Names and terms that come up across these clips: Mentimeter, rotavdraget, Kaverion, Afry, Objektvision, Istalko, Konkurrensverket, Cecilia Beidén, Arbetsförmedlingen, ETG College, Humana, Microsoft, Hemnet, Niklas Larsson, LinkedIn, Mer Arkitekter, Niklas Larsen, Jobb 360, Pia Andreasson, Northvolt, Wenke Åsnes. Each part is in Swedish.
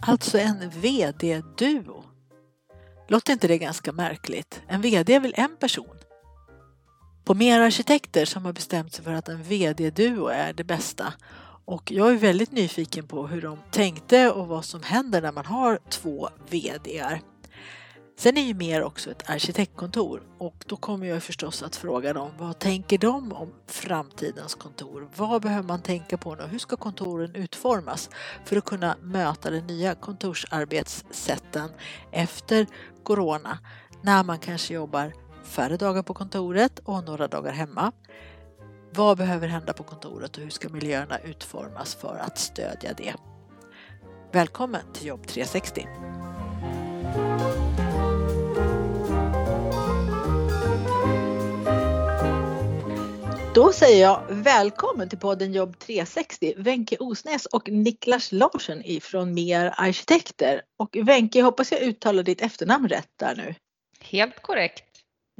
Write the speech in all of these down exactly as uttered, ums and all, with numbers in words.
alltså en vd-duo. Låter inte det ganska märkligt? En vd är väl en person? På Mer Arkitekter som har bestämt sig för att en vd-duo är det bästa. Och jag är väldigt nyfiken på hur de tänkte och vad som händer när man har två vd:ar. Sen är ju Mer också ett arkitektkontor och då kommer jag förstås att fråga dem, vad tänker de om framtidens kontor? Vad behöver man tänka på nu? Hur ska kontoren utformas för att kunna möta de nya kontorsarbetssätten efter corona? När man kanske jobbar färre dagar på kontoret och några dagar hemma. Vad behöver hända på kontoret och hur ska miljöerna utformas för att stödja det? Välkommen till Jobb tre sextio! Då säger jag välkommen till podden Jobb tre sextio, Wenke Åsnes och Niklas Larsson ifrån Mer Arkitekter. Och Wenke, jag hoppas jag uttalar ditt efternamn rätt där nu. Helt korrekt.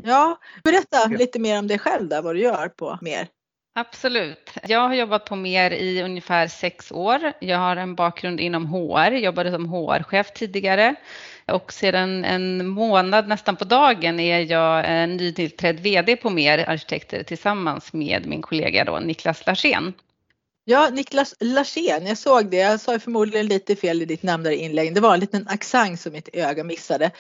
Ja, berätta lite mer om dig själv där, vad du gör på Mer. Absolut. Jag har jobbat på Mer i ungefär sex år. Jag har en bakgrund inom H R, jobbade som H R-chef tidigare. Och sedan en månad nästan på dagen är jag en nytillträdd vd på Mer Arkitekter tillsammans med min kollega då, Niklas Larsson. Ja, Niklas Larsson, jag såg det. Jag sa förmodligen lite fel i ditt namn där i inläggen. Det var en liten accent som mitt öga missade.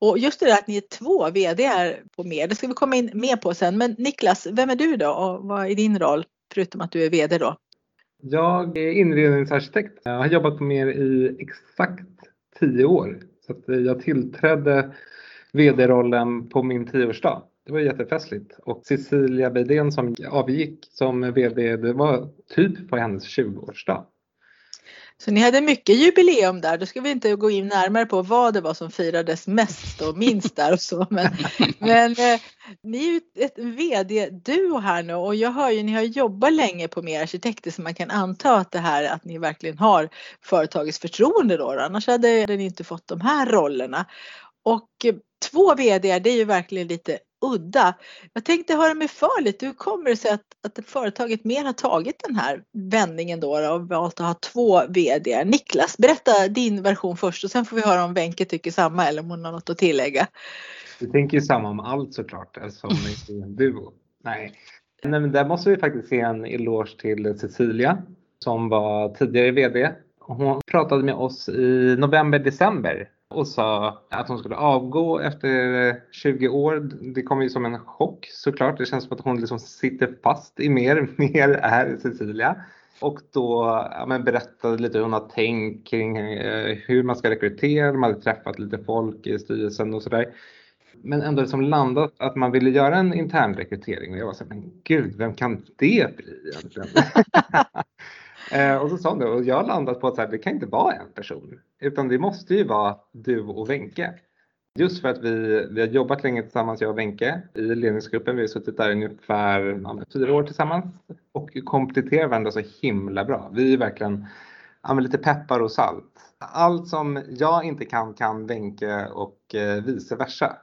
Och just det där att ni är två vd:ar på Mer, det ska vi komma in mer på sen. Men Niklas, vem är du då och vad är din roll förutom att du är vd då? Jag är inredningsarkitekt. Jag har jobbat på Mer i exakt tio år. Så att jag tillträdde vd-rollen på min tioårsdag. Det var jättefestligt. Och Cecilia Beidén som avgick som vd, det var typ på hennes tjugoårsdag. Så ni hade mycket jubileum där. Då ska vi inte gå in närmare på vad det var som firades mest och minst där och så. Men, men eh, ni är ju ett vd-duo här nu. Och jag hör ju, ni har jobbat länge på Mer Arkitekter. Så man kan anta att det här, att ni verkligen har företagets förtroende då. Annars hade ni inte fått de här rollerna. Och eh, två vd:ar, det är ju verkligen lite udda. Jag tänkte höra mig för lite. Hur kommer det sig att, att företaget Mer har tagit den här vändningen då och valt att ha två vd:ar? Niklas, berätta din version först och sen får vi höra om Wenke tycker samma eller om hon har något att tillägga. Vi tänker ju samma om allt såklart, alltså om det är en duo. Nej. Nej, men där måste vi faktiskt ge en eloge till Cecilia som var tidigare vd. Hon pratade med oss i november, december. Och sa att hon skulle avgå efter tjugo år. Det kom ju som en chock såklart. Det känns som att hon liksom sitter fast i mer. Mer är Cecilia. Och då ja, men berättade lite hur hon har tänkt kring eh, hur man ska rekrytera. De hade träffat lite folk i styrelsen och sådär. Men ändå liksom landat att man ville göra en intern rekrytering. Och jag var så här, men gud, vem kan det bli egentligen? Eh, och så sa hon, och jag landat på att så här, det kan inte vara en person. Utan det måste ju vara du och Wenke. Just för att vi, vi har jobbat länge tillsammans, jag och Wenke, i ledningsgruppen. Vi har suttit där ungefär ja, fyra år tillsammans. Och kompletterar varandra så himla bra. Vi är verkligen ja, lite peppar och salt. Allt som jag inte kan, kan Wenke och eh, vice versa.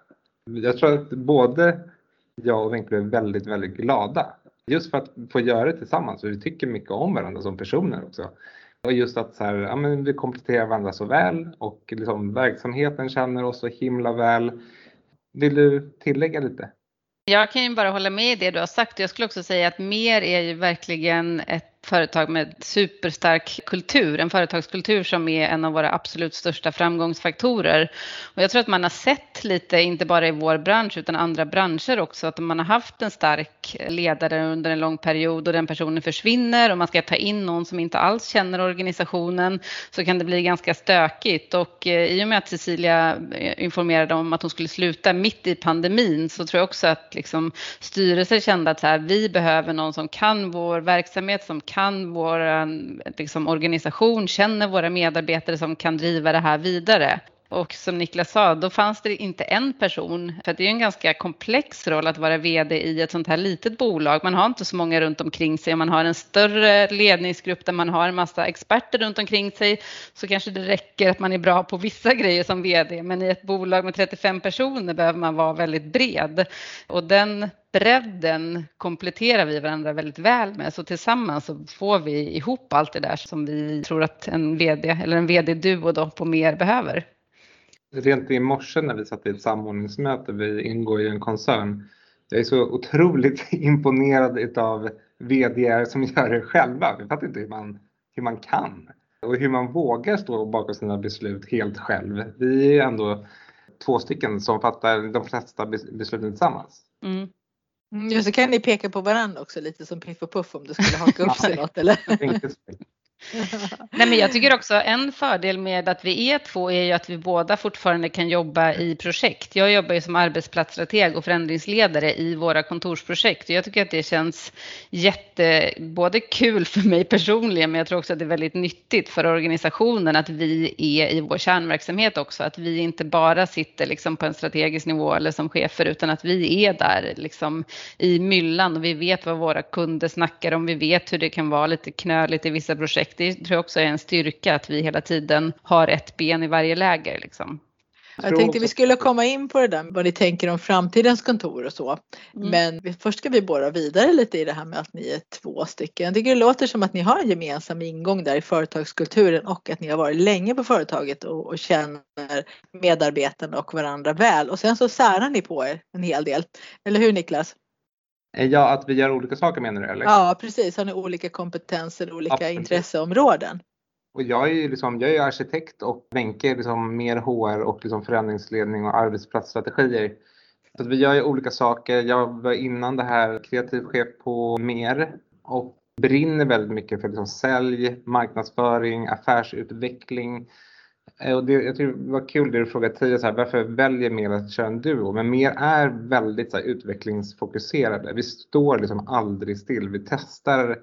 Jag tror att både jag och Wenke är väldigt, väldigt glada. Just för att få göra det tillsammans. Vi tycker mycket om varandra som personer också. Och just att så här, ja, men vi kompletterar varandra så väl. Och liksom verksamheten känner oss så himla väl. Vill du tillägga lite? Jag kan ju bara hålla med i det du har sagt. Jag skulle också säga att Mer är ju verkligen ett företag med superstark kultur. En företagskultur som är en av våra absolut största framgångsfaktorer. Och jag tror att man har sett lite, inte bara i vår bransch utan andra branscher också, att man har haft en stark ledare under en lång period och den personen försvinner och man ska ta in någon som inte alls känner organisationen, så kan det bli ganska stökigt. Och i och med att Cecilia informerade om att hon skulle sluta mitt i pandemin, så tror jag också att liksom styrelsen kände att så här, vi behöver någon som kan vår verksamhet, som kan vår liksom, organisation, känner våra medarbetare, som kan driva det här vidare. Och som Niklas sa, då fanns det inte en person. För det är ju en ganska komplex roll att vara vd i ett sånt här litet bolag. Man har inte så många runt omkring sig. Om man har en större ledningsgrupp där man har en massa experter runt omkring sig, så kanske det räcker att man är bra på vissa grejer som vd. Men i ett bolag med trettiofem personer behöver man vara väldigt bred. Och den bredden kompletterar vi varandra väldigt väl med. Så tillsammans så får vi ihop allt det där som vi tror att en vd eller en vd-duo då på mer behöver. Rent i morse när vi satt i ett samordningsmöte, vi ingår i en koncern. Jag är så otroligt imponerad av vd:ar som gör det själva. Vi fattar inte hur man, hur man kan och hur man vågar stå bakom sina beslut helt själv. Vi är ändå två stycken som fattar de flesta besluten tillsammans. Mm. Mm. Så kan ni peka på varandra också lite som Piff och Puff om du skulle haka upp sig något eller? Nej, men jag tycker också en fördel med att vi är två är ju att vi båda fortfarande kan jobba i projekt. Jag jobbar ju som arbetsplatsstrateg och förändringsledare i våra kontorsprojekt. Jag tycker att det känns jätte, både kul för mig personligen, men jag tror också att det är väldigt nyttigt för organisationen att vi är i vår kärnverksamhet också. Att vi inte bara sitter liksom på en strategisk nivå eller som chefer, utan att vi är där liksom i myllan och vi vet vad våra kunder snackar om. Vi vet hur det kan vara lite knöligt i vissa projekt. Det tror jag också är en styrka att vi hela tiden har ett ben i varje läger. Liksom. Jag tänkte vi skulle komma in på det där vad ni tänker om framtidens kontor och så. Mm. Men först ska vi borra vidare lite i det här med att ni är två stycken. Jag tycker det låter som att ni har en gemensam ingång där i företagskulturen och att ni har varit länge på företaget och, och känner medarbetarna och varandra väl. Och sen så särar ni på er en hel del. Eller hur, Niklas? Ja, att vi gör olika saker menar du, eller? Ja, precis. Har ni olika kompetenser, olika ja, intresseområden? Och jag är ju liksom, jag är arkitekt och Wenke liksom mer H R och liksom förändringsledning och arbetsplatsstrategier. Så att vi gör ju olika saker. Jag var innan det här kreativ chef på Mer och brinner väldigt mycket för liksom sälj, marknadsföring, affärsutveckling. Och det, jag tycker det var kul det du frågade Tia, så här, varför väljer Mer att köra en duo? Men Mer är väldigt så här, utvecklingsfokuserade. Vi står liksom aldrig still. Vi testar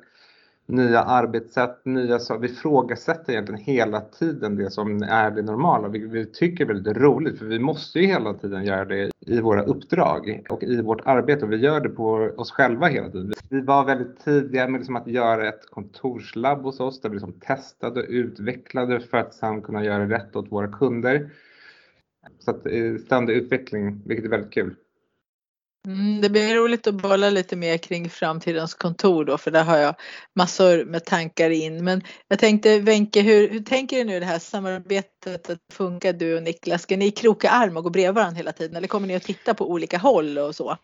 nya arbetssätt, nya, så, vi frågasätter egentligen hela tiden det som är det normala. Vi, vi tycker det är väldigt roligt för vi måste ju hela tiden göra det i våra uppdrag och i vårt arbete. Och vi gör det på oss själva hela tiden. Vi var väldigt tidiga med liksom att göra ett kontorslabb hos oss där vi liksom testade och utvecklade för att sedan kunna göra rätt åt våra kunder. Så att ständig utveckling, vilket är väldigt kul. Mm, det blir roligt att bolla lite mer kring framtidens kontor då, för där har jag massor med tankar in. Men jag tänkte, Wenke, hur, hur tänker du nu det här samarbetet att funka du och Niklas? Ska ni kroka arm och gå bredvid varandra hela tiden eller kommer ni att titta på olika håll och så?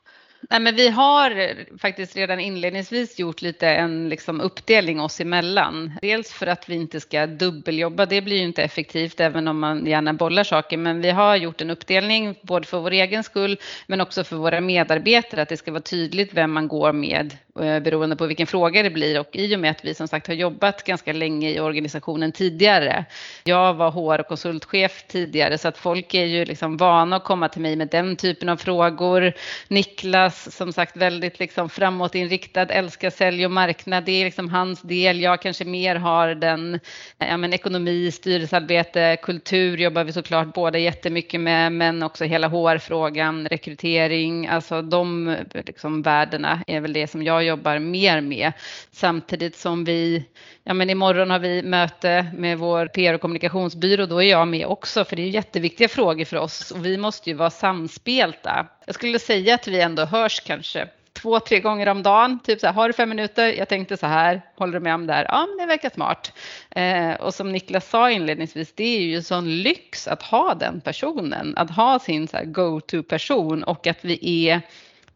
Nej, men vi har faktiskt redan inledningsvis gjort lite en liksom uppdelning oss emellan. Dels för att vi inte ska dubbeljobba, det blir ju inte effektivt även om man gärna bollar saker. Men vi har gjort en uppdelning både för vår egen skull men också för våra medarbetare att det ska vara tydligt vem man går med beroende på vilken fråga det blir. Och i och med att vi som sagt har jobbat ganska länge i organisationen tidigare. Jag var H R- och konsultchef tidigare så att folk är ju liksom vana att komma till mig med den typen av frågor. Niklas som sagt väldigt liksom framåtinriktad, älskar sälj och marknad, det är liksom hans del. Jag kanske mer har den ja, men ekonomi, styrelsearbete, kultur jobbar vi såklart båda jättemycket med, men också hela H R-frågan, rekrytering, alltså de liksom värdena är väl det som jag jobbar mer med. Samtidigt som vi, ja men imorgon har vi möte med vår P R- och kommunikationsbyrå, då är jag med också för det är jätteviktiga frågor för oss och vi måste ju vara samspelta. Jag skulle säga att vi ändå hörs kanske två, tre gånger om dagen. Typ så här, har du fem minuter? Jag tänkte så här, håller du med om det här? Ja, men det verkar smart. Eh, och som Niklas sa inledningsvis, det är ju sån lyx att ha den personen. Att ha sin så här go-to-person och att vi är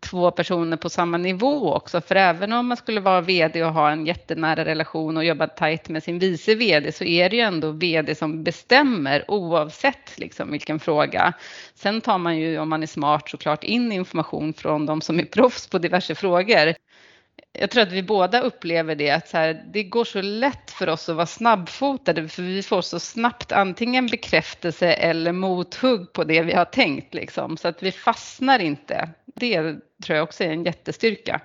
två personer på samma nivå också. För även om man skulle vara vd och ha en jättenära relation och jobba tajt med sin vice vd så är det ju ändå vd som bestämmer oavsett liksom vilken fråga. Sen tar man ju, om man är smart såklart, in information från de som är proffs på diverse frågor. Jag tror att vi båda upplever det att så här, det går så lätt för oss att vara snabbfotade för vi får så snabbt antingen bekräftelse eller mothugg på det vi har tänkt liksom, så att vi fastnar inte. Det tror jag också är en jättestyrka.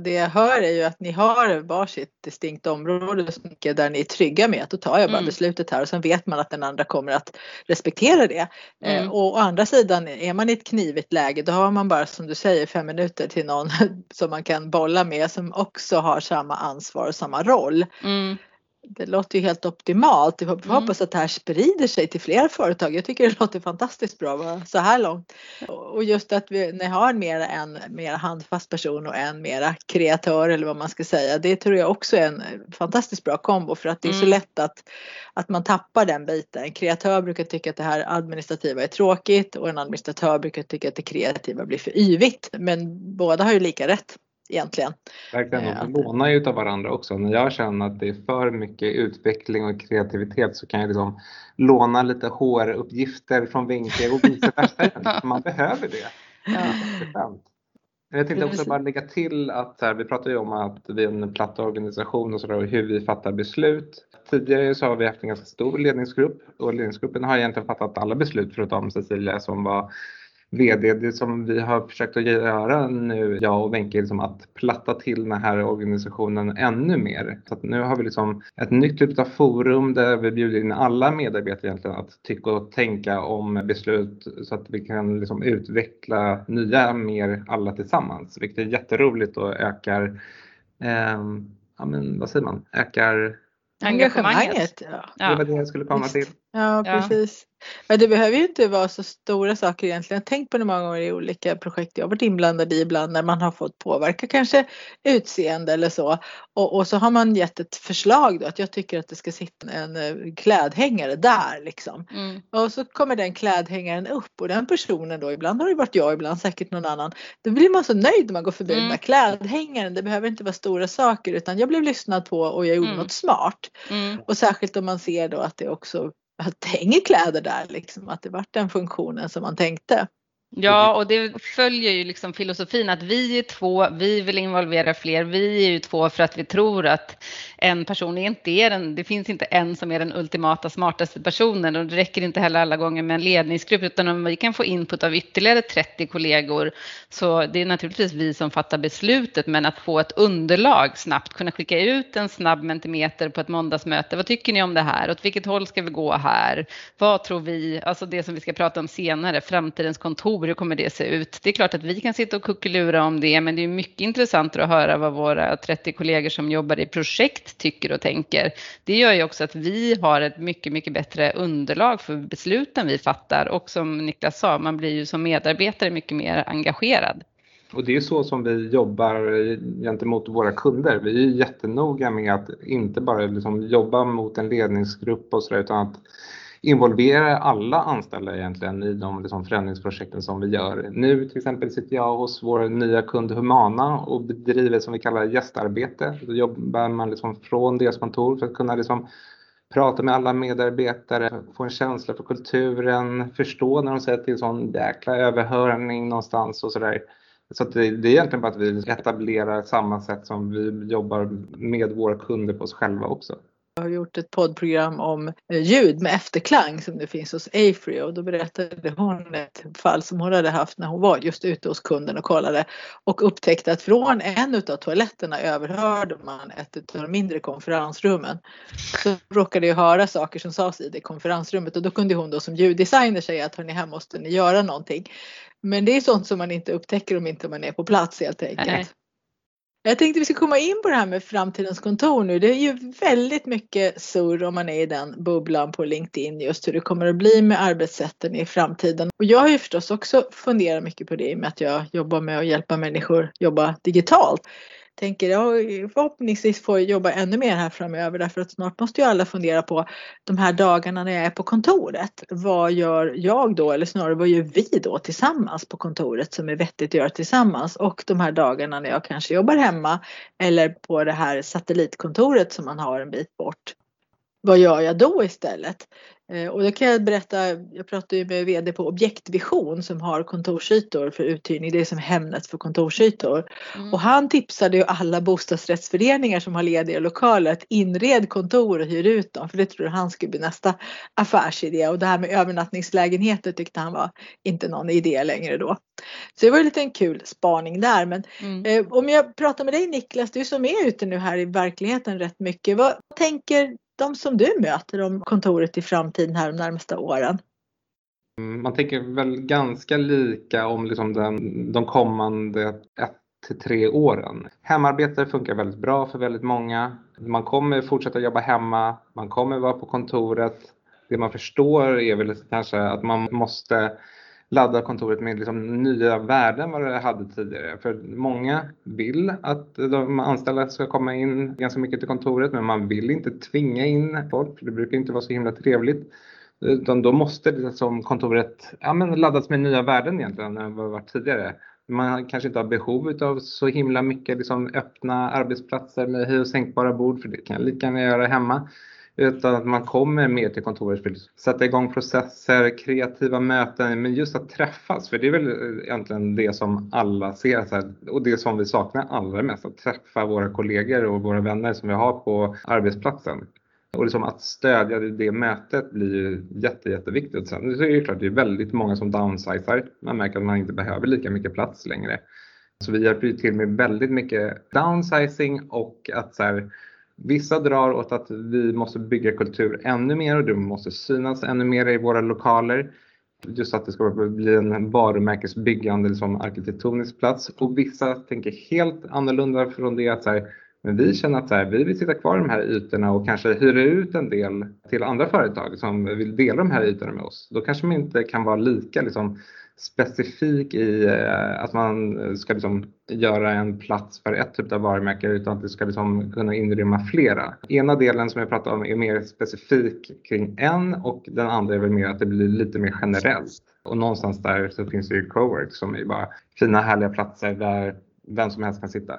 Det jag hör är ju att ni har varsitt distinkt område där ni är trygga med att då tar jag bara mm. beslutet här och sen vet man att den andra kommer att respektera det. Mm. Eh, och å andra sidan är man i ett knivigt läge, då har man bara som du säger fem minuter till någon som man kan bolla med som också har samma ansvar och samma roll. Mm. Det låter ju helt optimalt. Jag hoppas mm. att det här sprider sig till fler företag. Jag tycker det låter fantastiskt bra så här långt. Och just att vi, ni har mer en mer handfast person och en mera kreatör eller vad man ska säga. Det tror jag också är en fantastiskt bra kombo för att det är så lätt att, att man tappar den biten. En kreatör brukar tycka att det här administrativa är tråkigt och en administratör brukar tycka att det kreativa blir för yvigt. Men båda har ju lika rätt. Egentligen. Verkligen, och vi lånar ju av varandra också. När jag känner att det är för mycket utveckling och kreativitet så kan jag liksom låna lite håruppgifter från Wenke och vice versa. Man behöver det. Ja. Jag tänkte också bara lägga till att så här, vi pratar ju om att vi är en platt organisation och, så där, och hur vi fattar beslut. Tidigare så har vi haft en ganska stor ledningsgrupp och ledningsgruppen har egentligen fattat alla beslut förutom Cecilia som var V D. Det som vi har försökt att göra nu, jag och Wenke, liksom att platta till den här organisationen ännu mer. Så att nu har vi liksom ett nytt typ av forum där vi bjuder in alla medarbetare egentligen att tycka och tänka om beslut så att vi kan liksom utveckla nya mer alla tillsammans. Vilket är jätteroligt och ökar, eh, ja men vad säger man, ökar... Engagemanget. Ja. Det var det jag skulle komma till. Ja, precis. Ja. Men det behöver ju inte vara så stora saker egentligen. Jag har tänkt på det många gånger i olika projekt jag har varit inblandad i ibland när man har fått påverka kanske utseende eller så. Och, och så har man gett ett förslag då att jag tycker att det ska sitta en klädhängare där liksom. Mm. Och så kommer den klädhängaren upp och den personen då, ibland har det varit jag, ibland säkert någon annan. Då blir man så nöjd när man går förbi mm. den där klädhängaren. Det behöver inte vara stora saker utan jag blev lyssnad på och jag gjorde mm. något smart. Mm. Och särskilt om man ser då att det också att det hänger kläder där liksom, att det var den funktionen som man tänkte. Ja, och det följer ju liksom filosofin att vi är två, vi vill involvera fler, vi är ju två för att vi tror att en person inte är den, det finns inte en som är den ultimata smartaste personen och det räcker inte heller alla gånger med en ledningsgrupp utan om vi kan få input av ytterligare trettio kollegor så det är naturligtvis vi som fattar beslutet men att få ett underlag snabbt, kunna skicka ut en snabb mentimeter på ett måndagsmöte, vad tycker ni om det här, åt vilket håll ska vi gå här, vad tror vi, alltså det som vi ska prata om senare, framtidens kontor. Hur kommer det se ut? Det är klart att vi kan sitta och kuckelura om det, men det är mycket intressant att höra vad våra trettio kollegor som jobbar i projekt tycker och tänker. Det gör ju också att vi har ett mycket, mycket bättre underlag för besluten vi fattar. Och som Niklas sa, man blir ju som medarbetare mycket mer engagerad. Och det är så som vi jobbar gentemot våra kunder. Vi är jättenoga med att inte bara liksom jobba mot en ledningsgrupp och så där, utan att involvera alla anställda egentligen i de liksom förändringsprojekten som vi gör. Nu till exempel sitter jag hos vår nya kund Humana och bedriver som vi kallar gästarbete. Då jobbar man liksom från deras kontor för att kunna liksom prata med alla medarbetare, få en känsla för kulturen, förstå när de säger till en sån jäkla överhörning någonstans och sådär. Så att det, det är egentligen bara att vi etablerar samma sätt som vi jobbar med våra kunder på oss själva också. Jag har gjort ett poddprogram om ljud med efterklang som det finns hos Afry och då berättade hon ett fall som hon hade haft när hon var just ute hos kunden och kollade och upptäckte att från en av toaletterna överhörde man ett av de mindre konferensrummen. Så råkade jag höra saker som sades i det konferensrummet och då kunde hon då som ljuddesigner säga att hörni, här måste ni göra någonting. Men det är sånt som man inte upptäcker om inte man är på plats helt enkelt. Nej. Jag tänkte vi ska komma in på det här med framtidens kontor nu. Det är ju väldigt mycket surr om man är i den bubblan på LinkedIn just hur det kommer att bli med arbetssätten i framtiden. Och jag har ju förstås också funderat mycket på det i och med att jag jobbar med att hjälpa människor jobba digitalt. Tänker jag förhoppningsvis får jobba ännu mer här framöver därför att snart måste ju alla fundera på de här dagarna när jag är på kontoret. Vad gör jag då eller snarare vad gör vi då tillsammans på kontoret som är vettigt att göra tillsammans och de här dagarna när jag kanske jobbar hemma eller på det här satellitkontoret som man har en bit bort. vad gör jag då istället? Och då kan jag berätta, jag pratade ju med vd på Objektvision som har kontorsytor för uthyrning. Det är som Hemnet för kontorsytor. Mm. Och han tipsade ju alla bostadsrättsföreningar som har lediga lokaler att inred kontor och hyr ut dem. För det tror han skulle bli nästa affärsidé. Och det här med övernattningslägenheter tyckte han var inte någon idé längre då. Så det var ju lite en kul spaning där. Men mm. eh, om jag pratar med dig Niklas, du som är ute nu här i verkligheten rätt mycket. Vad tänker de som du möter om kontoret i framtiden här de närmaste åren? Man tänker väl ganska lika om liksom den, de kommande ett till tre åren. Hemarbete funkar väldigt bra för väldigt många. Man kommer fortsätta jobba hemma. Man kommer vara på kontoret. Det man förstår är väl kanske att man måste ladda kontoret med liksom nya värden vad det hade tidigare. För många vill att de anställda ska komma in ganska mycket till kontoret. Men man vill inte tvinga in folk. För det brukar inte vara så himla trevligt. Utan då måste liksom kontoret ja, men laddas med nya värden egentligen än vad det var tidigare. Man kanske inte har behov av så himla mycket liksom öppna arbetsplatser med höj- och sänkbara bord. För det kan jag lika gärna göra hemma. Utan att man kommer med till kontoret för att sätta igång processer, kreativa möten. Men just att träffas, för det är väl egentligen det som alla ser. Så här, och det som vi saknar allra mest. Att träffa våra kollegor och våra vänner som vi har på arbetsplatsen. Och liksom att stödja det mötet blir jätte, jätteviktigt. Sen så är det klart, det är väldigt många som downsizer. Man märker att man inte behöver lika mycket plats längre. Så vi hjälper ju till med väldigt mycket downsizing och att så här... Vissa drar åt att vi måste bygga kultur ännu mer och det måste synas ännu mer i våra lokaler. Just att det ska bli en varumärkesbyggande liksom arkitektonisk plats. Och vissa tänker helt annorlunda från det att så här, men vi känner att så här, vi vill sitta kvar i de här ytorna och kanske hyra ut en del till andra företag som vill dela de här ytorna med oss. Då kanske man inte kan vara lika liksom, specifik i att man ska liksom, göra en plats för ett typ av varumärke utan att det ska liksom, kunna inrymma flera. Ena delen som jag pratar om är mer specifik kring en och den andra är väl mer att det blir lite mer generellt. Och någonstans där så finns det ju cowork som är bara fina härliga platser där vem som helst kan sitta.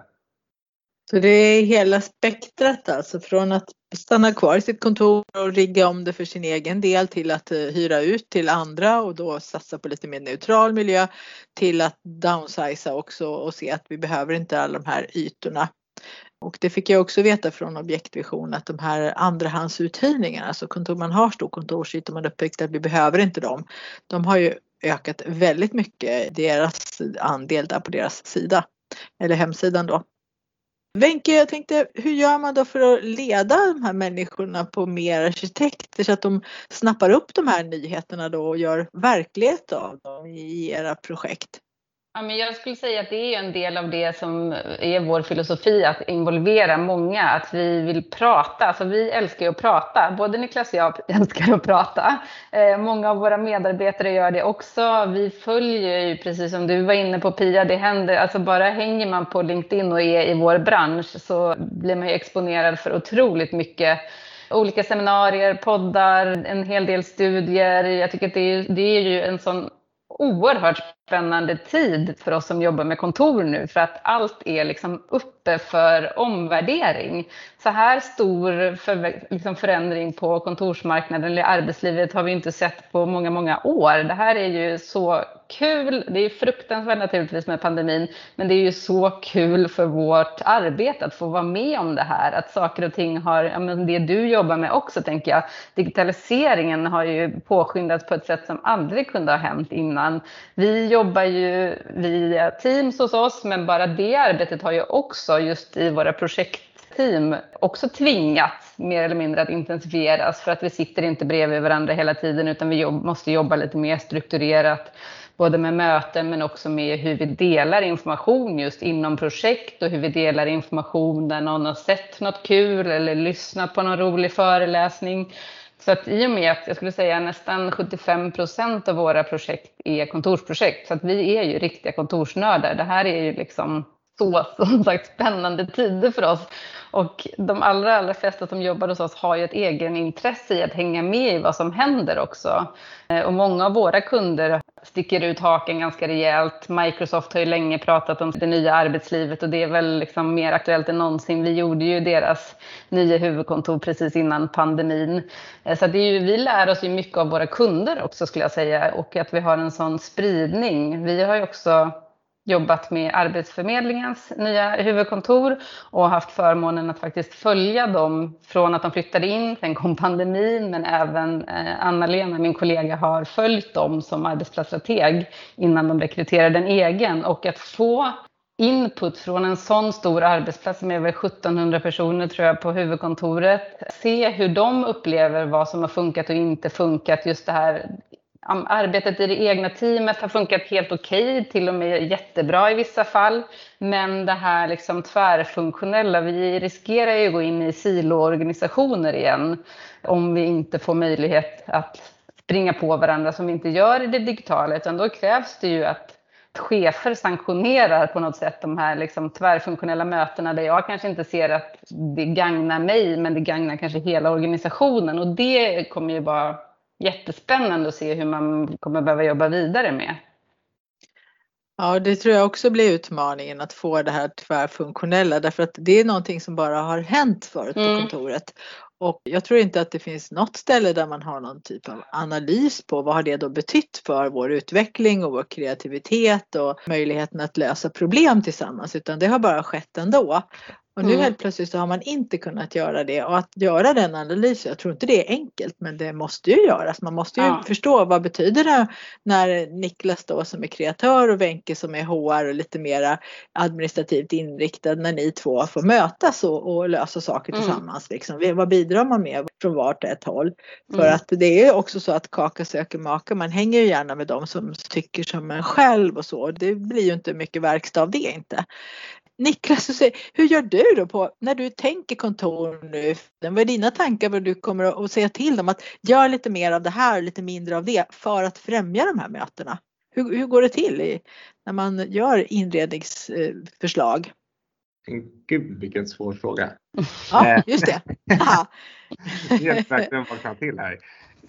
Så det är hela spektrat alltså från att stanna kvar i sitt kontor och rigga om det för sin egen del till att hyra ut till andra och då satsa på lite mer neutral miljö till att downsiza också och se att vi behöver inte alla de här ytorna. Och det fick jag också veta från Objektvision att de här andrahandsuthyrningarna, alltså kontor man har stor kontorsyta och man upptäckte att vi behöver inte dem, de har ju ökat väldigt mycket deras andel där på deras sida eller hemsidan då. Wenke, jag tänkte, hur gör man då för att leda de här människorna på mer arkitekter så att de snappar upp de här nyheterna då och gör verklighet av dem i era projekt? Ja, men jag skulle säga att det är en del av det som är vår filosofi, att involvera många, att vi vill prata. Alltså, vi älskar att prata, både Niklas och jag älskar att prata. Eh, många av våra medarbetare gör det också. Vi följer ju, precis som du var inne på Pia, det händer. Alltså bara hänger man på LinkedIn och är i vår bransch så blir man ju exponerad för otroligt mycket. Olika seminarier, poddar, en hel del studier. Jag tycker att det är, det är ju en sån oerhört spännande tid för oss som jobbar med kontor nu för att allt är liksom uppe för omvärdering. Så här stor för, liksom förändring på kontorsmarknaden eller arbetslivet har vi inte sett på många, många år. Det här är ju så kul. Det är fruktansvärt naturligtvis med pandemin, men det är ju så kul för vårt arbete att få vara med om det här. Att saker och ting har, ja men det du jobbar med också tänker jag, digitaliseringen har ju påskyndats på ett sätt som aldrig kunde ha hänt innan. Vi jobbar ju via Teams hos oss, men bara det arbetet har ju också just i våra projektteam också tvingats mer eller mindre att intensifieras för att vi sitter inte bredvid varandra hela tiden utan vi jobb- måste jobba lite mer strukturerat. Både med möten men också med hur vi delar information just inom projekt och hur vi delar information där någon har sett något kul eller lyssnat på någon rolig föreläsning. Så att i och med att jag skulle säga nästan sjuttiofem procent av våra projekt är kontorsprojekt så att vi är ju riktiga kontorsnördar. Det här är ju liksom så som sagt spännande tider för oss. Och de allra, allra flesta som jobbar hos oss har ju ett egen intresse i att hänga med i vad som händer också. Och många av våra kunder sticker ut haken ganska rejält. Microsoft har ju länge pratat om det nya arbetslivet och det är väl liksom mer aktuellt än någonsin. Vi gjorde ju deras nya huvudkontor precis innan pandemin. Så det är ju, vi lär oss ju mycket av våra kunder också, skulle jag säga, och att vi har en sån spridning. Vi har ju också jobbat med Arbetsförmedlingens nya huvudkontor och haft förmånen att faktiskt följa dem från att de flyttade in, sen kom pandemin, men även Anna-Lena, min kollega, har följt dem som arbetsplatsstrateg innan de rekryterade en egen. Och att få input från en sån stor arbetsplats med över sjuttonhundra personer, tror jag, på huvudkontoret, se hur de upplever vad som har funkat och inte funkat, just det här. Arbetet i det egna teamet har funkat helt okej, till och med jättebra i vissa fall. Men det här liksom tvärfunktionella, vi riskerar ju gå in i siloorganisationer igen om vi inte får möjlighet att springa på varandra som vi inte gör i det digitala. Utan då krävs det ju att chefer sanktionerar på något sätt de här liksom tvärfunktionella mötena, där jag kanske inte ser att det gagnar mig, men det gagnar kanske hela organisationen. Och det kommer ju bara... jättespännande att se hur man kommer behöva jobba vidare med. Ja, det tror jag också blir utmaningen, att få det här tvärfunktionella. Därför att det är någonting som bara har hänt förut mm. på kontoret. Och jag tror inte att det finns något ställe där man har någon typ av analys på vad har det då betytt för vår utveckling och vår kreativitet och möjligheten att lösa problem tillsammans. Utan det har bara skett ändå. Och nu mm. helt plötsligt så har man inte kunnat göra det. Och att göra den analysen, jag tror inte det är enkelt, men det måste ju göras. Man måste ju ja. förstå vad betyder det när Niklas då, som är kreatör, och Wenke som är H R och lite mer administrativt inriktad, när ni två får mötas och, och lösa saker mm. tillsammans. Liksom. Vad bidrar man med från vart ett håll? För mm. att det är också så att kaka söker maka. Man hänger ju gärna med dem som tycker som en själv och så. Det blir ju inte mycket verkstad av det inte. Niklas, hur gör du då på, när du tänker kontor nu? Vad är dina tankar, vad du kommer att säga till dem? Att gör lite mer av det här och lite mindre av det för att främja de här mötena. Hur, hur går det till i, när man gör inredningsförslag? Gud, vilken svår fråga. Ja, just det. Helt verkligen vakna till här.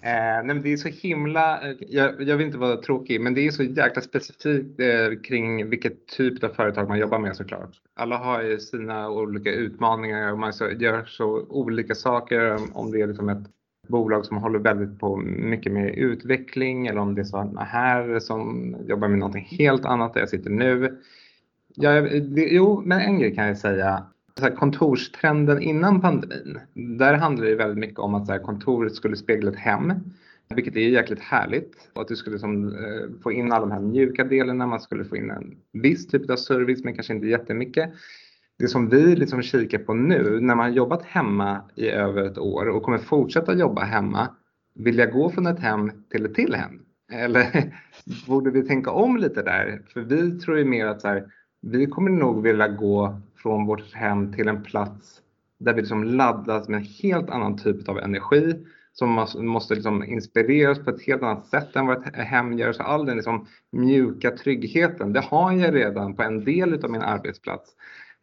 Eh, nej, det är så himla, jag, jag vill inte vara tråkig, men det är så jäkla specifikt eh, kring vilket typ av företag man jobbar med, såklart. Alla har ju sina olika utmaningar och man så, gör så olika saker, om det är liksom ett bolag som håller väldigt på mycket med utveckling, eller om det är så här som jobbar med någonting helt annat där jag sitter nu. Jag, det, jo, men en grej kan jag säga. Så här, kontorstrenden innan pandemin, där handlade det väldigt mycket om att så här, kontoret skulle spegla ett hem, vilket är jäkligt härligt. Och att du skulle liksom, eh, få in alla de här mjuka delarna, man skulle få in en viss typ av service, men kanske inte jättemycket. Det som vi liksom kikar på nu, när man har jobbat hemma i över ett år och kommer fortsätta jobba hemma, vill jag gå från ett hem till ett till hem? Eller borde vi tänka om lite där? För vi tror ju mer att så här, vi kommer nog vilja gå från vårt hem till en plats där vi liksom laddas med en helt annan typ av energi, som måste liksom inspireras på ett helt annat sätt än vårt hem gör. Så all den liksom mjuka tryggheten, det har jag redan på en del av min arbetsplats.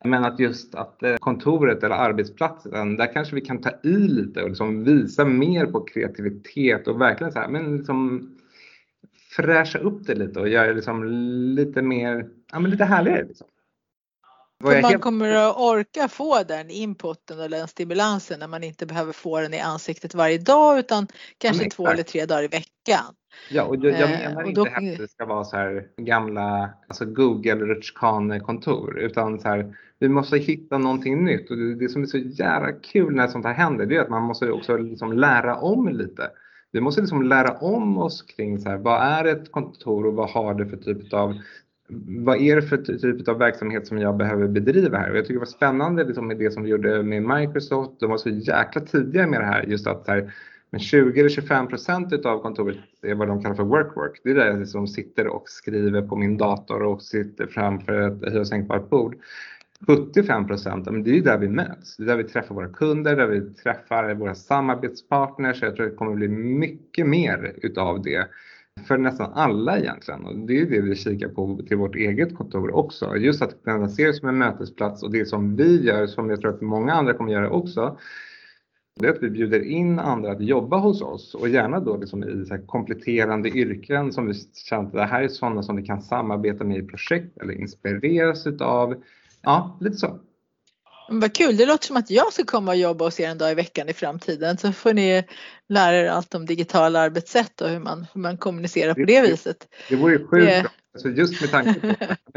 Men att just att kontoret eller arbetsplatsen, där kanske vi kan ta i lite och liksom visa mer på kreativitet och verkligen så här, men liksom fräscha upp det lite och göra liksom lite mer, ja, men lite härligare liksom. Så man kommer att orka få den inputen eller den stimulansen när man inte behöver få den i ansiktet varje dag, utan kanske ja, två eller tre dagar i veckan. Ja, och jag, jag menar eh, inte då... att det ska vara så här gamla, alltså Google-rutschkanekontor, utan så här, vi måste hitta någonting nytt. Och det, det som är så jävla kul när sånt här händer, det är att man måste också liksom lära om lite. Vi måste liksom lära om oss kring så här, vad är ett kontor och vad har det för typ av... Vad är det för typ av verksamhet som jag behöver bedriva här? Och jag tycker det var spännande liksom, med det som vi gjorde med Microsoft. De var så jäkla tidiga med det här. Just att så här, men tjugo till tjugofem procent av kontoret är vad de kallar för work-work. Det är där som sitter och skriver på min dator och sitter framför ett högsänkbart bord. sjuttiofem procent, det är där vi möts. Det är där vi träffar våra kunder, där vi träffar våra samarbetspartners. Jag tror det kommer bli mycket mer utav det. För nästan alla egentligen, och det är det vi kikar på till vårt eget kontor också. Just att den ser som en mötesplats, och det som vi gör, som jag tror att många andra kommer göra också. Det är att vi bjuder in andra att jobba hos oss och gärna då liksom i så här kompletterande yrken som vi känner att det här är sådana som vi kan samarbeta med i projekt eller inspireras utav. Ja, lite så. Vad kul, det låter som att jag ska komma och jobba hos er en dag i veckan i framtiden. Så får ni lära er allt om digitala arbetssätt och hur man, hur man kommunicerar på det, det viset. Det vore ju sjukt det... alltså just med tanke på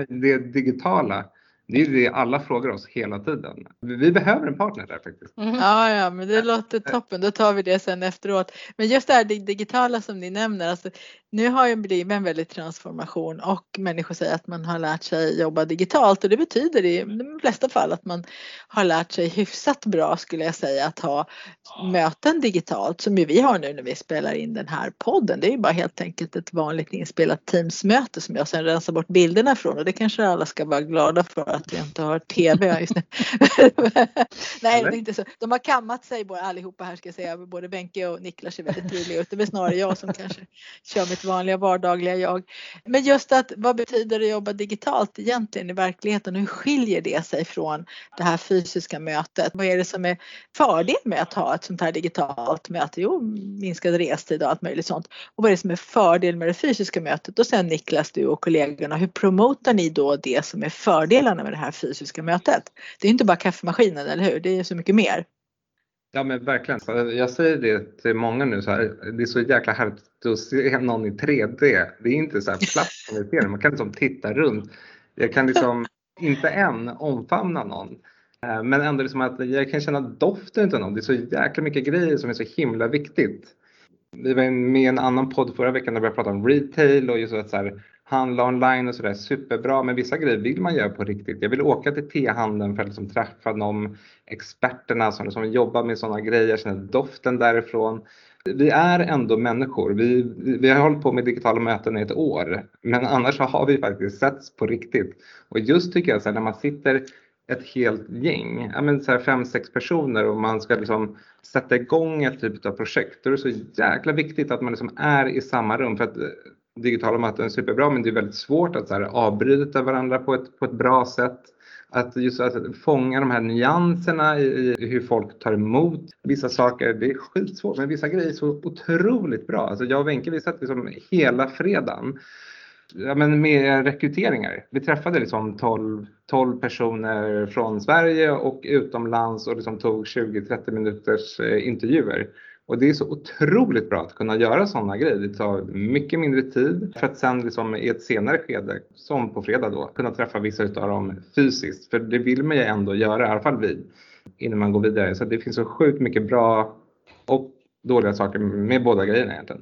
det digitala. Det är ju det alla frågar oss hela tiden. Vi behöver en partner där faktiskt. Mm. Ja, ja, men det låter toppen. Då tar vi det sen efteråt. Men just det här digitala som ni nämner. Alltså, nu har ju blivit en väldigt transformation. Och människor säger att man har lärt sig jobba digitalt. Och det betyder i de flesta fall att man har lärt sig hyfsat bra, skulle jag säga. Att ha möten digitalt. Som ju vi har nu när vi spelar in den här podden. Det är ju bara helt enkelt ett vanligt inspelat Teams-möte. Som jag sen rensar bort bilderna från. Och det kanske alla ska vara glada för. Att vi inte har tv just nu. Nej, det är inte så. De har kammat sig både, allihopa här ska jag säga. Både Wenke och Niklas är väldigt tydliga ut. Det är snarare jag som kanske kör mitt vanliga vardagliga jag. Men just att, vad betyder det att jobba digitalt egentligen i verkligheten? Hur skiljer det sig från det här fysiska mötet? Vad är det som är fördel med att ha ett sånt här digitalt möte? Jo, minskad restid och allt möjligt sånt. Och vad är det som är fördel med det fysiska mötet? Och sen Niklas, du och kollegorna, hur promotar ni då det som är fördelarna med det här fysiska mötet? Det är inte bara kaffemaskinen, eller hur? Det är så mycket mer. Ja, men verkligen. Jag säger det till många nu så här. Det är så jäkla härligt att se någon i tre D. Det är inte så här plats som vi ser. Man kan liksom titta runt. Jag kan liksom inte än omfamna någon. Men ändå liksom att jag kan känna doften till någon. Det är så jäkla mycket grejer som är så himla viktigt. Vi var med i en annan podd förra veckan där vi pratade om retail och just så här. Handla online och sådär, superbra. Men vissa grejer vill man göra på riktigt. Jag vill åka till te-handeln för att liksom träffa de experterna som, som jobbar med sådana grejer. Jag känner doften därifrån. Vi är ändå människor. Vi, vi har hållit på med digitala möten i ett år. Men annars har vi faktiskt setts på riktigt. Och just tycker jag så här, när man sitter ett helt gäng, ja, men så här fem, sex personer och man ska liksom sätta igång ett typ av projekt. Då är det så jäkla viktigt att man liksom är i samma rum för att... Digitala möten är superbra, men det är väldigt svårt att så här avbryta varandra på ett, på ett bra sätt. Att just att fånga de här nyanserna i, i hur folk tar emot vissa saker. Det är skitsvårt, men vissa grejer är så otroligt bra. Alltså jag och Wenke, vi satt liksom hela fredagen ja, men med rekryteringar. Vi träffade liksom tolv, tolv personer från Sverige och utomlands och liksom tog tjugo till trettio minuters intervjuer. Och det är så otroligt bra att kunna göra sådana grejer. Det tar mycket mindre tid för att sen liksom i ett senare skede, som på fredag då, kunna träffa vissa av dem fysiskt. För det vill man ju ändå göra, i alla fall vi, innan man går vidare. Så det finns så sjukt mycket bra och dåliga saker med båda grejerna egentligen.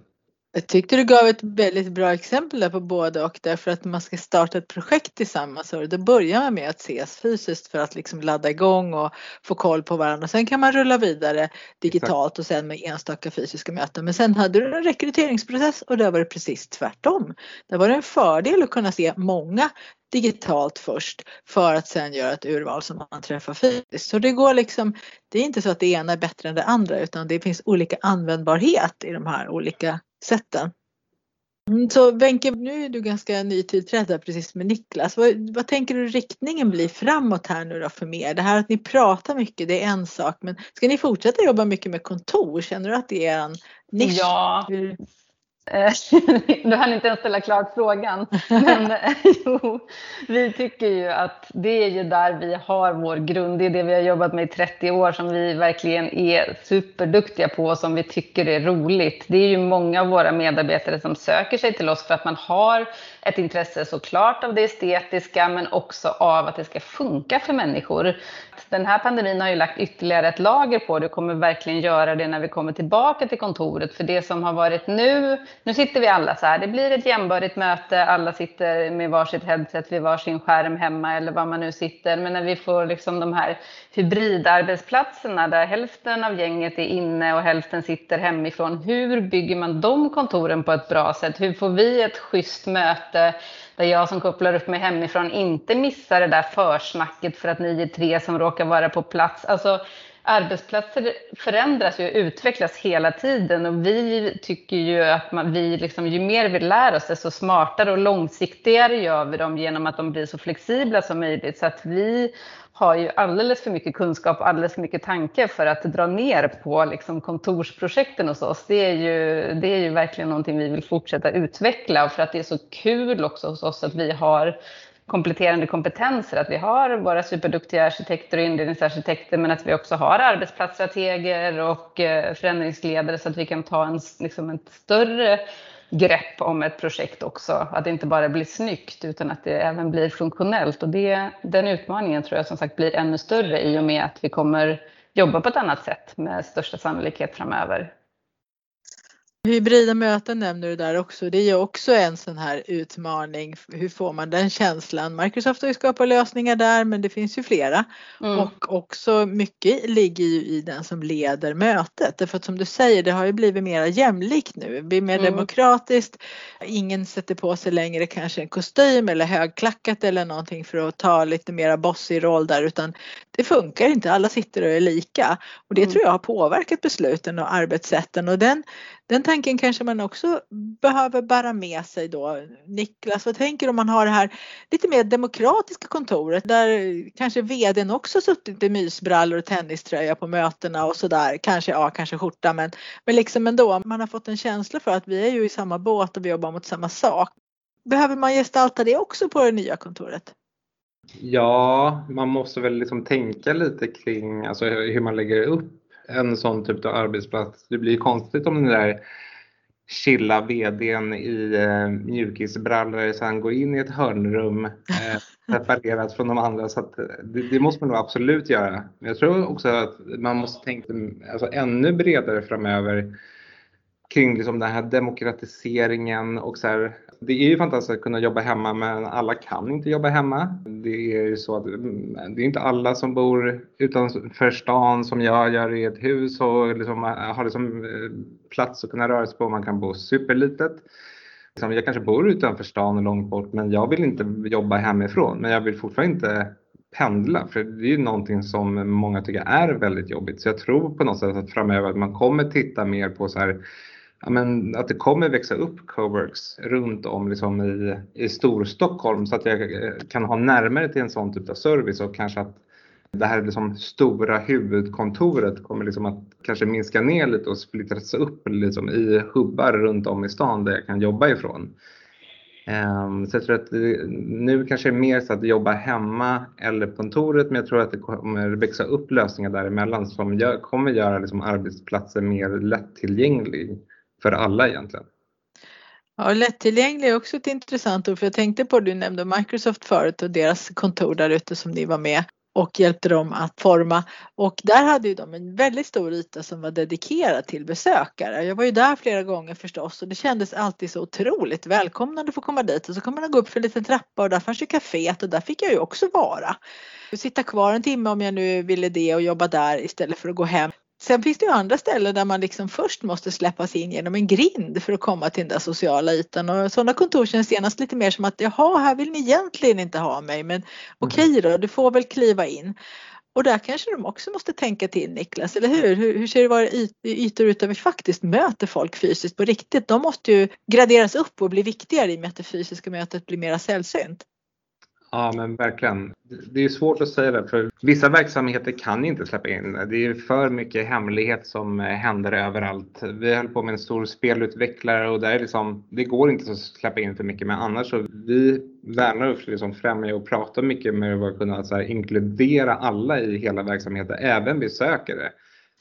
Jag tyckte du gav ett väldigt bra exempel där på både och, därför att man ska starta ett projekt tillsammans och då börjar man med att ses fysiskt för att liksom ladda igång och få koll på varandra. Sen kan man rulla vidare digitalt och sen med enstaka fysiska möten. Men sen hade du en rekryteringsprocess och där var det precis tvärtom. Där var det en fördel att kunna se många digitalt först för att sen göra ett urval som man träffar fysiskt. Så det går liksom, det är inte så att det ena är bättre än det andra, utan det finns olika användbarhet i de här olika sätten. Så Wenke, nu är du ganska nytillträdd här precis med Niklas. Vad, vad tänker du riktningen blir framåt här nu då för mer? Det här att ni pratar mycket, det är en sak. Men ska ni fortsätta jobba mycket med kontor? Känner du att det är en nisch? Ja. Du hann inte ens ställa klart frågan. Men jo, vi tycker ju att det är ju där vi har vår grund. Det är det vi har jobbat med i trettio år som vi verkligen är superduktiga på och som vi tycker är roligt. Det är ju många av våra medarbetare som söker sig till oss för att man har ett intresse såklart av det estetiska men också av att det ska funka för människor. Den här pandemin har ju lagt ytterligare ett lager på. Du kommer verkligen göra det när vi kommer tillbaka till kontoret. För det som har varit nu... Nu sitter vi alla så här, det blir ett jämbördigt möte, alla sitter med varsitt headset vid varsin skärm hemma eller var man nu sitter. Men när vi får liksom de här hybridarbetsplatserna där hälften av gänget är inne och hälften sitter hemifrån. Hur bygger man de kontoren på ett bra sätt? Hur får vi ett schysst möte där jag som kopplar upp mig hemifrån inte missar det där försnacket för att ni är tre som råkar vara på plats? Alltså... Arbetsplatser förändras ju och utvecklas hela tiden och vi tycker ju att man, vi liksom, ju mer vi lär oss desto smartare och långsiktigare gör vi dem genom att de blir så flexibla som möjligt. Så att vi har ju alldeles för mycket kunskap, alldeles för mycket tanke för att dra ner på liksom kontorsprojekten hos oss. Det är ju, det är ju verkligen någonting vi vill fortsätta utveckla, för att det är så kul också hos oss att vi har kompletterande kompetenser, att vi har våra superduktiga arkitekter och inredningsarkitekter, men att vi också har arbetsplatsstrateger och förändringsledare, så att vi kan ta en, liksom ett större grepp om ett projekt också. Att det inte bara blir snyggt, utan att det även blir funktionellt. Och det, den utmaningen tror jag som sagt blir ännu större i och med att vi kommer jobba på ett annat sätt med största sannolikhet framöver. Hybrida möten nämner du där också. Det är ju också en sån här utmaning. Hur får man den känslan? Microsoft har ju skapat lösningar där, men det finns ju flera. Mm. Och också mycket ligger ju i den som leder mötet. Därför att som du säger, det har ju blivit mer jämlikt nu. Det blir mer mm. demokratiskt. Ingen sätter på sig längre kanske en kostym eller högklackat eller någonting för att ta lite mera bossig roll där. Utan det funkar inte. Alla sitter och är lika. Och det mm. tror jag har påverkat besluten och arbetssätten. Och den... Den tanken kanske man också behöver bära med sig då. Niklas, vad tänker du om man har det här lite mer demokratiska kontoret där kanske vdn också suttit i mysbrallor och tenniströja på mötena och sådär. Kanske, ja, kanske skjorta, men, men liksom ändå. Man har fått en känsla för att vi är ju i samma båt och vi jobbar mot samma sak. Behöver man gestalta det också på det nya kontoret? Ja, man måste väl liksom tänka lite kring alltså hur man lägger upp en sån typ av arbetsplats. Det blir konstigt om den där chilla vdn i eh, mjukisbrallor sen går in i ett hörnrum eh, separerat från de andra. Så att det, det måste man nog absolut göra. Men jag tror också att man måste tänka alltså, ännu bredare framöver kring liksom, den här demokratiseringen. Och så här, det är ju fantastiskt att kunna jobba hemma, men alla kan inte jobba hemma. Det är ju så att det är inte alla som bor utanför stan som jag gör i ett hus och liksom har liksom plats att kunna röra sig på. Man kan bo superlitet. Jag kanske bor utanför stan och långt bort, men jag vill inte jobba hemifrån. Men jag vill fortfarande inte pendla, för det är ju någonting som många tycker är väldigt jobbigt. Så jag tror på något sätt att framöver att man kommer titta mer på så här, ja, men att det kommer växa upp coworks runt om liksom i, i Storstockholm, så att jag kan ha närmare till en sån typ av service, och kanske att det här liksom stora huvudkontoret kommer liksom att kanske minska ner lite och splittras upp liksom i hubbar runt om i stan där jag kan jobba ifrån. Så jag tror att nu kanske är mer så att jobba hemma eller på kontoret, men jag tror att det kommer växa upp lösningar däremellan som gör, kommer göra liksom arbetsplatser mer lättillgänglig för alla egentligen. Ja, lättillgänglig är också ett intressant ord, för jag tänkte på, du nämnde Microsoft förut och deras kontor där ute som ni var med och hjälpte dem att forma. Och där hade ju de en väldigt stor yta som var dedikerad till besökare. Jag var ju där flera gånger förstås, och det kändes alltid så otroligt välkomnande att få komma dit. Och så kommer man gå upp för en liten trappa och där fanns ju kaféet, och där fick jag ju också vara. Sitta kvar en timme om jag nu ville det och jobba där istället för att gå hem. Sen finns det ju andra ställen där man liksom först måste släppas in genom en grind för att komma till den där sociala ytan. Och sådana kontor känns senast lite mer som att jaha, här vill ni egentligen inte ha mig, men okej okay då, du får väl kliva in. Och där kanske de också måste tänka till, Niklas, eller hur? Hur, hur ser det vara yt- ytor ut där vi faktiskt möter folk fysiskt på riktigt? De måste ju graderas upp och bli viktigare i och med att det fysiska mötet blir mer sällsynt. Ja, men verkligen. Det är svårt att säga det, för vissa verksamheter kan inte släppa in. Det är för mycket hemlighet som händer överallt. Vi höll på med en stor spelutvecklare och där är liksom, det går inte att släppa in för mycket. Men annars så vi värnar och liksom främjar och pratar mycket med att kunna så här, inkludera alla i hela verksamheten, även besökare.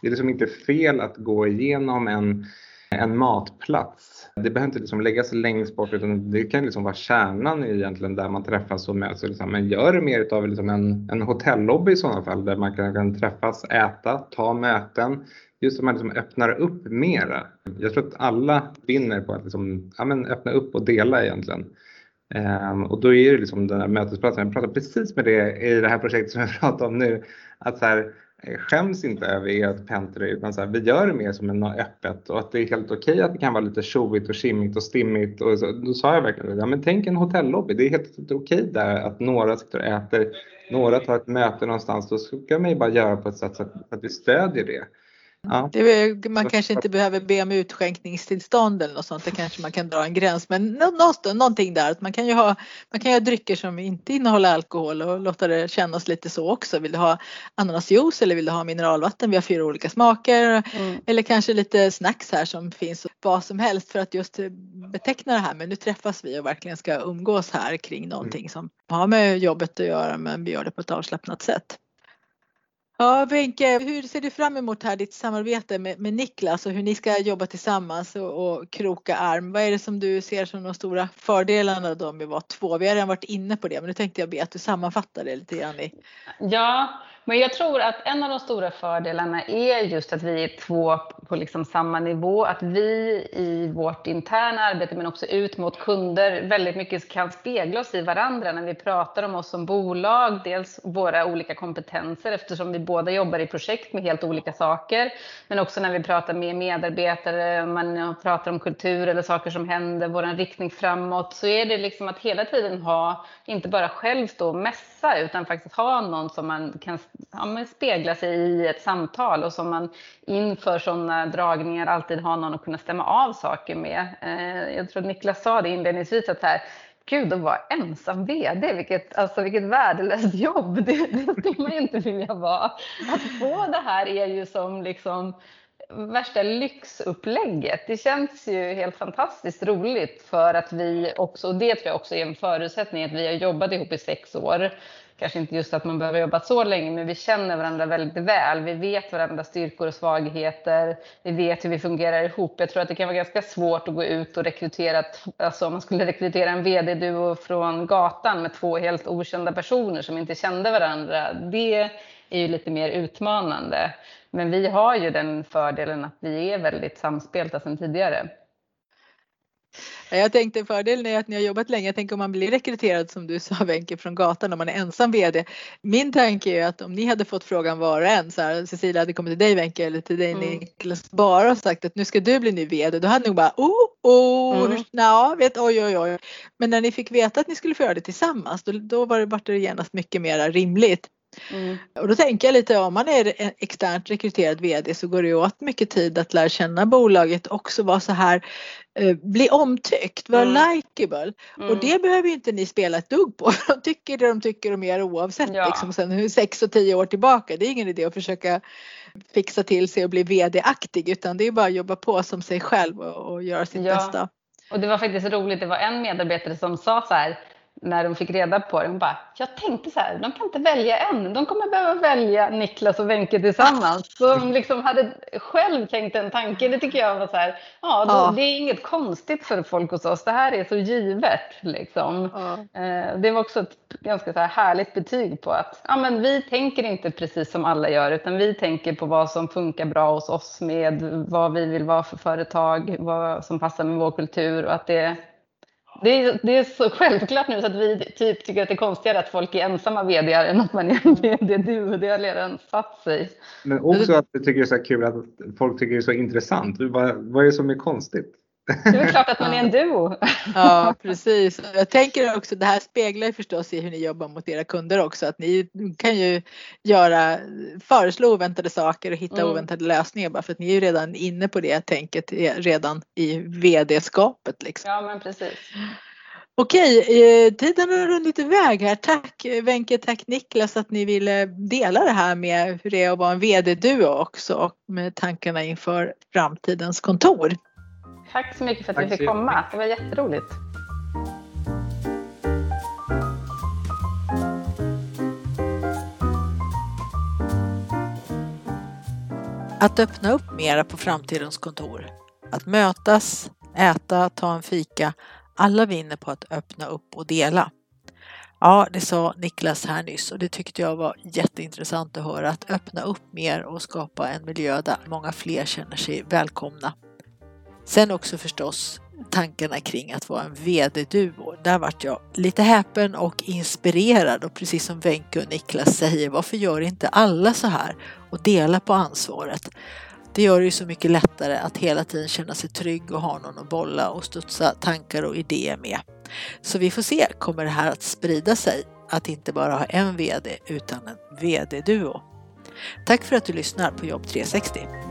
Det är liksom inte fel att gå igenom en... en matplats. Det behöver inte liksom läggas längst bort, utan det kan liksom vara kärnan egentligen där man träffas och möts. Liksom. Men gör det mer av liksom en, en hotellobby i sådana fall där man kan, kan träffas, äta, ta möten. Just att man liksom öppnar upp mera. Jag tror att alla vinner på att liksom, ja, men öppna upp och dela egentligen. Um, och då är det liksom den här mötesplatsen. Jag pratade precis med det i det här projektet som jag pratar om nu. Att så här, skäms inte över ert pentry, utan så här, vi gör det mer som en öppet, och att det är helt okej att det kan vara lite tjovigt och skimmigt och stimmigt. Och så, då sa jag verkligen, ja, men tänk en hotellobby, det är helt okej där att några sitter och äter, några tar ett möte någonstans, då ska man ju bara göra på ett sätt så att, att vi stödjer det. Ja. Det, man kanske inte behöver be om utskänkningstillstånd eller något sånt. Det kanske man kan dra en gräns. Men nå, någonting där. Man kan ju ha, man kan ju ha drycker som inte innehåller alkohol och låta det kännas lite så också. Vill du ha ananasjuice eller vill du ha mineralvatten? Vi har fyra olika smaker. Mm. Eller kanske lite snacks här som finns. Vad som helst för att just beteckna det här. Men nu träffas vi och verkligen ska umgås här kring någonting mm. som har med jobbet att göra. Men vi gör det på ett avslappnat sätt. Ja, Wenke, hur ser du fram emot här ditt samarbete med, med Niklas och hur ni ska jobba tillsammans och, och kroka arm? Vad är det som du ser som de stora fördelarna då med att vara två? Vi har redan varit inne på det, men nu tänkte jag be att du sammanfattar det lite grann. I. Ja, men jag tror att en av de stora fördelarna är just att vi är två på liksom samma nivå. Att vi i vårt interna arbete men också ut mot kunder väldigt mycket kan spegla oss i varandra när vi pratar om oss som bolag. Dels våra olika kompetenser eftersom vi båda jobbar i projekt med helt olika saker. Men också när vi pratar med medarbetare, man pratar om kultur eller saker som händer, vår riktning framåt. Så är det liksom att hela tiden ha, inte bara själv stå och mässa utan faktiskt ha någon som man kan ja, man spegla sig i ett samtal och som man inför sådana dragningar alltid har någon att kunna stämma av saker med. Eh, jag tror Niklas sa det inledningsvis att här, gud att vara ensam vd, vilket, alltså, vilket värdelöst jobb, det, det skulle man inte vilja vara. Att få det här är ju som liksom värsta lyxupplägget. Det känns ju helt fantastiskt roligt för att vi också, och det tror jag också är en förutsättning att vi har jobbat ihop i sex år. Kanske inte just att man behöver jobba så länge, men vi känner varandra väldigt väl. Vi vet varandras styrkor och svagheter. Vi vet hur vi fungerar ihop. Jag tror att det kan vara ganska svårt att gå ut och rekrytera. Alltså om man skulle rekrytera en vd-duo från gatan med två helt okända personer som inte kände varandra. Det är ju lite mer utmanande. Men vi har ju den fördelen att vi är väldigt samspelta sedan tidigare. Jag tänkte fördelen är att ni har jobbat länge. Jag tänker om man blir rekryterad som du sa Wenke från gatan om man är ensam vd. Min tanke är att om ni hade fått frågan var och en så här, Cecilia hade kommit till dig Wenke eller till dig mm. Niklas bara och sagt att nu ska du bli ny vd. Då hade ni bara oh, oh, mm. na, vet, oj, oj, oj. Men när ni fick veta att ni skulle få göra det tillsammans då, då var det bara det genast mycket mer rimligt. Mm. Och då tänker jag lite om man är en externt rekryterad vd så går det åt mycket tid att lära känna bolaget också vara så här eh, bli omtyckt, vara mm. likeable mm. och det behöver ju inte ni spela ett dugg på de tycker det de tycker om er oavsett ja. Liksom sen sex och tio år tillbaka det är ingen idé att försöka fixa till sig och bli vd-aktig utan det är bara att jobba på som sig själv och, och göra sitt ja. bästa. Och det var faktiskt roligt, det var en medarbetare som sa så här när de fick reda på det, hon bara, jag tänkte så här, de kan inte välja än. De kommer behöva välja Niklas och Wenke tillsammans. Så de liksom hade själv tänkt en tanke, det tycker jag var så här, ja, då, ja. Det är inget konstigt för folk hos oss. Det här är så givet, liksom. Ja. Eh, det var också ett ganska så här härligt betyg på att ja, men vi tänker inte precis som alla gör, utan vi tänker på vad som funkar bra hos oss med vad vi vill vara för företag, vad som passar med vår kultur och att det Det är, det är så självklart nu så att vi typ tycker att det är konstigare att folk är ensamma vdar än att man är en vd-duo. Det har redan satt sig. Men också att vi tycker det är så här kul att folk tycker det är så intressant. Bara, vad är det som är konstigt? Det är klart att man är en duo. Ja, precis. Jag tänker också, det här speglar förstås i hur ni jobbar mot era kunder också. Att ni kan ju göra, föreslå oväntade saker och hitta mm. oväntade lösningar. Bara för att ni är ju redan inne på det tänket redan i vd-skapet. Liksom. Ja, men precis. Okej, tiden har runnit iväg här. Tack Wenke, tack Niklas att ni ville dela det här med hur det är att vara en vd-duo också. Och med tankarna inför framtidens kontor. Tack så mycket för att Tack vi fick komma. Det var jätteroligt. Att öppna upp mera på framtidens kontor. Att mötas, äta, ta en fika. Alla vinner på att öppna upp och dela. Ja, det sa Niklas här nyss och det tyckte jag var jätteintressant att höra. Att öppna upp mer och skapa en miljö där många fler känner sig välkomna. Sen också förstås tankarna kring att vara en vd-duo. Där vart jag lite häpen och inspirerad. Och precis som Wenke och Niklas säger, varför gör inte alla så här och delar på ansvaret? Det gör det ju så mycket lättare att hela tiden känna sig trygg och ha någon att bolla och studsa tankar och idéer med. Så vi får se, kommer det här att sprida sig? Att inte bara ha en vd utan en vd-duo. Tack för att du lyssnar på Jobb tre sextio.